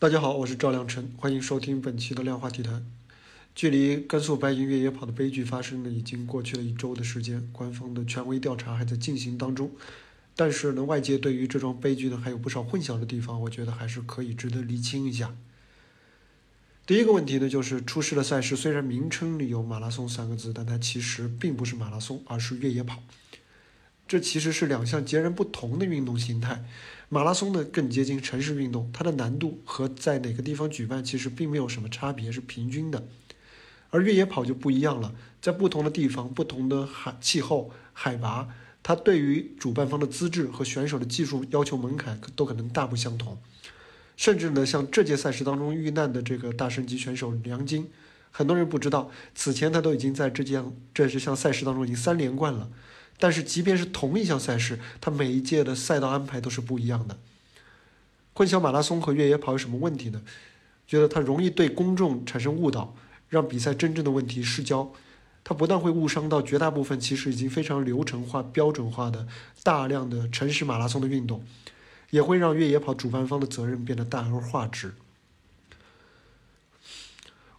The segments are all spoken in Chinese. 大家好，我是赵亮晨，欢迎收听本期的量化体坛。距离甘肃白银越野跑的悲剧发生呢，已经过去了一周的时间，官方的权威调查还在进行当中。但是呢，外界对于这桩悲剧呢，还有不少混淆的地方，我觉得还是可以值得厘清一下。第一个问题呢，就是出事的赛事虽然名称里有马拉松三个字，但它其实并不是马拉松，而是越野跑。这其实是两项截然不同的运动形态。马拉松呢更接近城市运动，它的难度和在哪个地方举办其实并没有什么差别，是平均的。而越野跑就不一样了，在不同的地方、不同的气候、海拔，它对于主办方的资质和选手的技术要求门槛都可能大不相同。甚至呢，像这届赛事当中遇难的这个大神级选手梁晶，很多人不知道，此前他都已经在这项赛事当中已经3连冠了。但是即便是同一项赛事，它每一届的赛道安排都是不一样的。混淆马拉松和越野跑有什么问题呢？觉得它容易对公众产生误导，让比赛真正的问题失焦。它不但会误伤到绝大部分其实已经非常流程化、标准化的大量的城市马拉松的运动，也会让越野跑主办方的责任变得大而化之。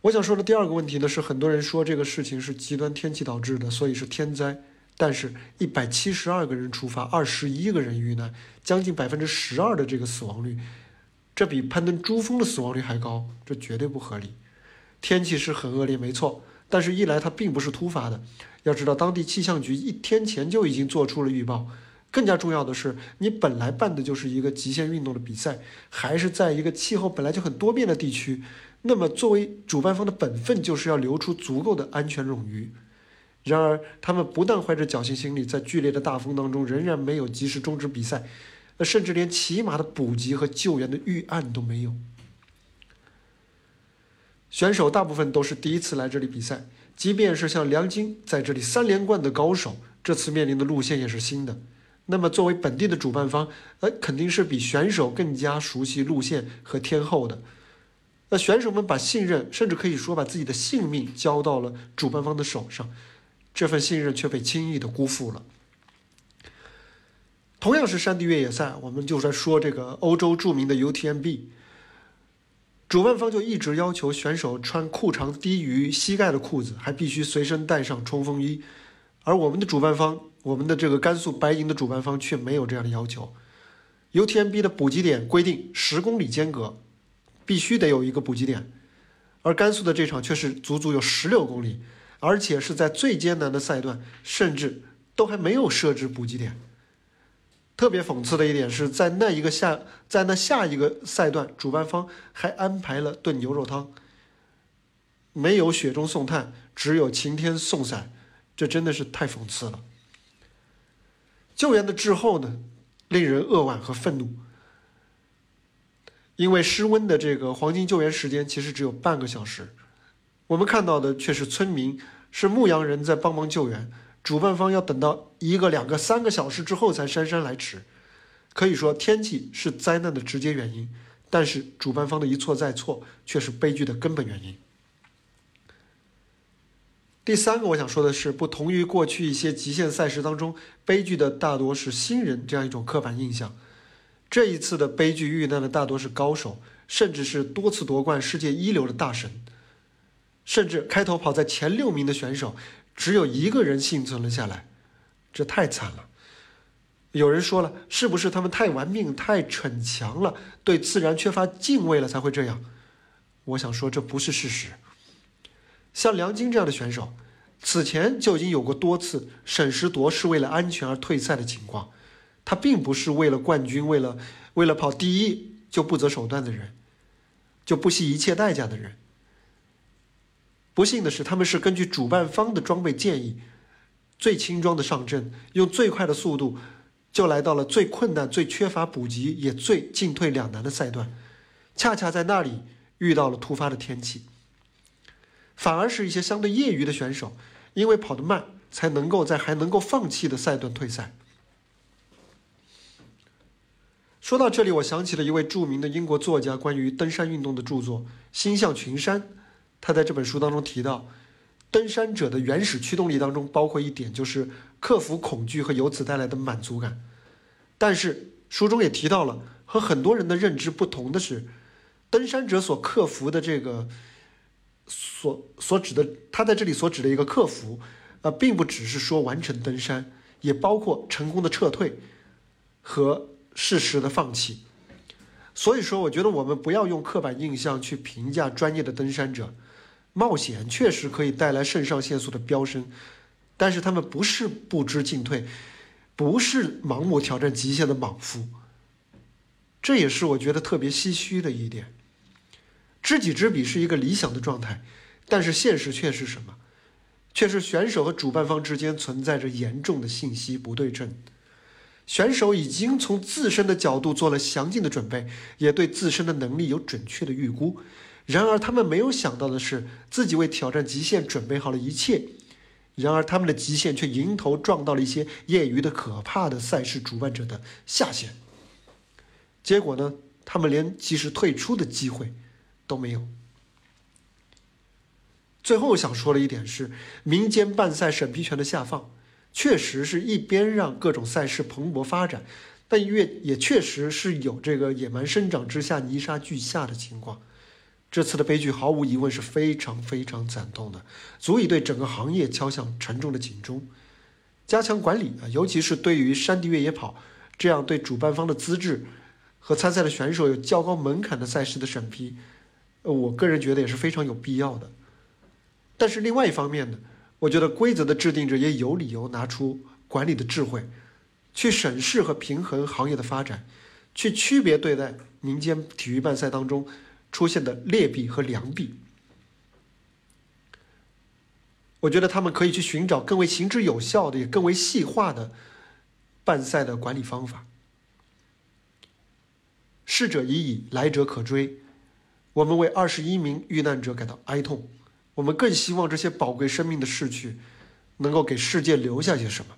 我想说的第二个问题呢，是很多人说这个事情是极端天气导致的，所以是天灾。但是172个人出发，21个人遇难，将近 12% 的这个死亡率，这比攀登珠峰的死亡率还高，这绝对不合理。天气是很恶劣没错，但是一来它并不是突发的，要知道当地气象局一天前就已经做出了预报。更加重要的是，你本来办的就是一个极限运动的比赛，还是在一个气候本来就很多变的地区，那么作为主办方的本分就是要留出足够的安全冗余。然而他们不但怀着侥幸心理，在剧烈的大风当中仍然没有及时终止比赛，甚至连起码的补给和救援的预案都没有。选手大部分都是第一次来这里比赛，即便是像梁晶在这里3连冠的高手，这次面临的路线也是新的。那么作为本地的主办方，肯定是比选手更加熟悉路线和天候的。选手们把信任，甚至可以说把自己的性命交到了主办方的手上，这份信任却被轻易的辜负了。同样是山地越野赛，我们就来说这个欧洲著名的 UTMB， 主办方就一直要求选手穿裤长低于膝盖的裤子，还必须随身带上冲锋衣。而我们的主办方，我们的这个甘肃白银的主办方却没有这样的要求。 UTMB 的补给点规定10公里间隔必须得有一个补给点，而甘肃的这场却是足足有16公里，而且是在最艰难的赛段，甚至都还没有设置补给点。特别讽刺的一点是，在那下一个赛段，主办方还安排了炖牛肉汤，没有雪中送炭，只有晴天送伞，这真的是太讽刺了。救援的滞后呢，令人扼腕和愤怒。因为失温的这个黄金救援时间其实只有半个小时，我们看到的却是村民、是牧羊人在帮忙救援，主办方要等到1个、2个、3个小时之后才姗姗来迟。可以说天气是灾难的直接原因，但是主办方的一错再错却是悲剧的根本原因。第三个我想说的是，不同于过去一些极限赛事当中，悲剧的大多是新人这样一种刻板印象，这一次的悲剧遇难的大多是高手，甚至是多次夺冠世界一流的大神。甚至开头跑在前6名的选手，只有1个人幸存了下来，这太惨了。有人说了，是不是他们太玩命、太逞强了，对自然缺乏敬畏了才会这样？我想说，这不是事实。像梁晶这样的选手，此前就已经有过多次沈石铎是为了安全而退赛的情况，他并不是为了冠军、为了跑第一就不择手段的人，就不惜一切代价的人。不幸的是，他们是根据主办方的装备建议，最轻装的上阵，用最快的速度就来到了最困难、最缺乏补给也最进退两难的赛段，恰恰在那里遇到了突发的天气。反而是一些相对业余的选手，因为跑得慢，才能够在还能够放弃的赛段退赛。说到这里，我想起了一位著名的英国作家关于登山运动的著作《心向群山》。他在这本书当中提到，登山者的原始驱动力当中包括一点，就是克服恐惧和由此带来的满足感。但是书中也提到了，和很多人的认知不同的是，登山者所克服的这个所指的，他在这里所指的一个克服，并不只是说完成登山，也包括成功的撤退和适时的放弃。所以说我觉得我们不要用刻板印象去评价专业的登山者，冒险确实可以带来肾上腺素的飙升，但是他们不是不知进退，不是盲目挑战极限的莽夫，这也是我觉得特别唏嘘的一点。知己知彼是一个理想的状态，但是现实却是什么？却是选手和主办方之间存在着严重的信息不对称。选手已经从自身的角度做了详尽的准备，也对自身的能力有准确的预估，然而他们没有想到的是，自己为挑战极限准备好了一切，然而他们的极限却迎头撞到了一些业余的可怕的赛事主办者的下限。结果呢，他们连及时退出的机会都没有。最后想说的一点是，民间办赛审批权的下放确实是一边让各种赛事蓬勃发展，但也确实是有这个野蛮生长之下泥沙俱下的情况。这次的悲剧毫无疑问是非常非常惨痛的，足以对整个行业敲响沉重的警钟。加强管理，尤其是对于山地越野跑这样对主办方的资质和参赛的选手有较高门槛的赛事的审批，我个人觉得也是非常有必要的。但是另外一方面呢，我觉得规则的制定者也有理由拿出管理的智慧，去审视和平衡行业的发展，去区别对待民间体育办赛当中出现的劣币和良币。我觉得他们可以去寻找更为行之有效的，也更为细化的办赛的管理方法。逝者已矣，来者可追。我们为21名遇难者感到哀痛，我们更希望这些宝贵生命的逝去能够给世界留下些什么。